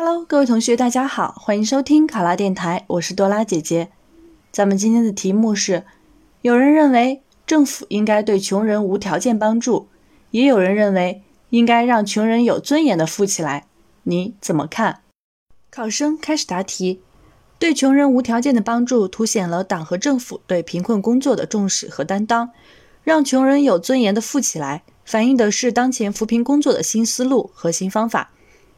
Hello， 各位同学，大家好，欢迎收听卡拉电台，我是多拉姐姐。咱们今天的题目是：有人认为政府应该对穷人无条件帮助，也有人认为应该让穷人有尊严的富起来，你怎么看？考生开始答题。对穷人无条件的帮助凸显了党和政府对贫困工作的重视和担当，让穷人有尊严的富起来，反映的是当前扶贫工作的新思路和新方法。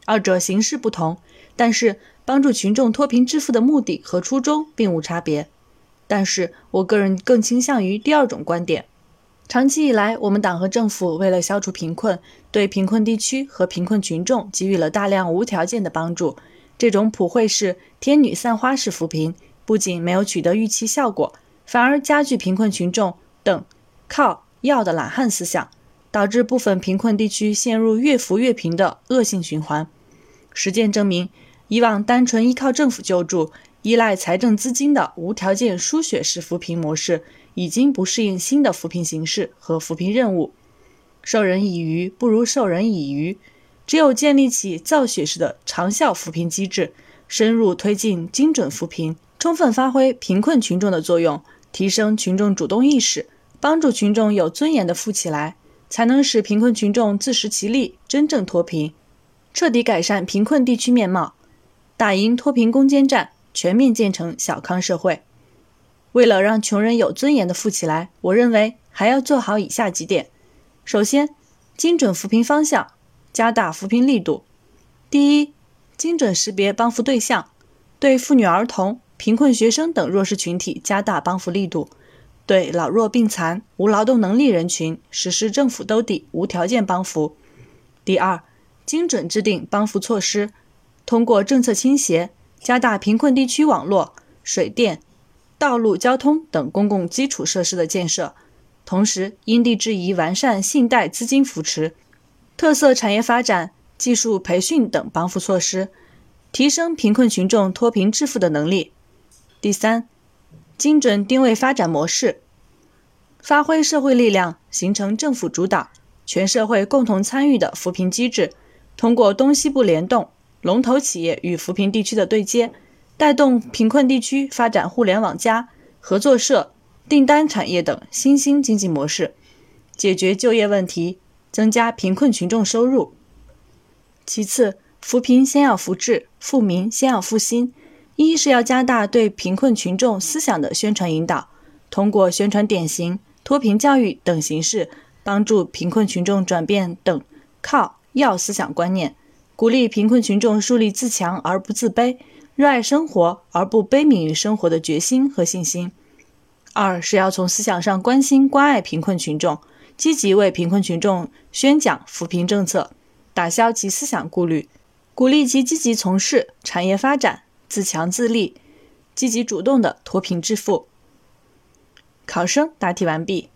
二者形式不同，但是帮助群众脱贫致富的目的和初衷并无差别。但是我个人更倾向于第二种观点。长期以来，我们党和政府为了消除贫困，对贫困地区和贫困群众给予了大量无条件的帮助。这种普惠式、天女散花式扶贫，不仅没有取得预期效果，反而加剧贫困群众等靠要的懒汉思想，导致部分贫困地区陷入越扶越贫的恶性循环。实践证明，以往单纯依靠政府救助、依赖财政资金的无条件输血式扶贫模式，已经不适应新的扶贫形式和扶贫任务。授人以鱼，不如授人以渔。只有建立起造血式的长效扶贫机制，深入推进精准扶贫，充分发挥贫困群众的作用，提升群众主动意识，帮助群众有尊严的富起来，才能使贫困群众自食其力，真正脱贫，彻底改善贫困地区面貌，打赢脱贫攻坚战，全面建成小康社会。为了让穷人有尊严的富起来，我认为还要做好以下几点。首先，精准扶贫方向，加大扶贫力度。第一，精准识别帮扶对象，对妇女儿童、贫困学生等弱势群体加大帮扶力度，对老弱病残、无劳动能力人群实施政府兜底无条件帮扶。第二，精准制定帮扶措施，通过政策倾斜，加大贫困地区网络、水电、道路交通等公共基础设施的建设，同时因地制宜完善信贷资金扶持、特色产业发展、技术培训等帮扶措施，提升贫困群众脱贫致富的能力。第三，精准定位发展模式，发挥社会力量，形成政府主导、全社会共同参与的扶贫机制，通过东西部联动、龙头企业与扶贫地区的对接，带动贫困地区发展互联网+、合作社、订单产业等新兴经济模式，解决就业问题，增加贫困群众收入。其次，扶贫先要扶志，富民先要富心。一是要加大对贫困群众思想的宣传引导，通过宣传典型、脱贫教育等形式，帮助贫困群众转变等靠要思想观念，鼓励贫困群众树立自强而不自卑、热爱生活而不悲悯于生活的决心和信心。二是要从思想上关心关爱贫困群众，积极为贫困群众宣讲扶贫政策，打消其思想顾虑，鼓励其积极从事产业发展，自强自立，积极主动的脱贫致富。考生答题完毕。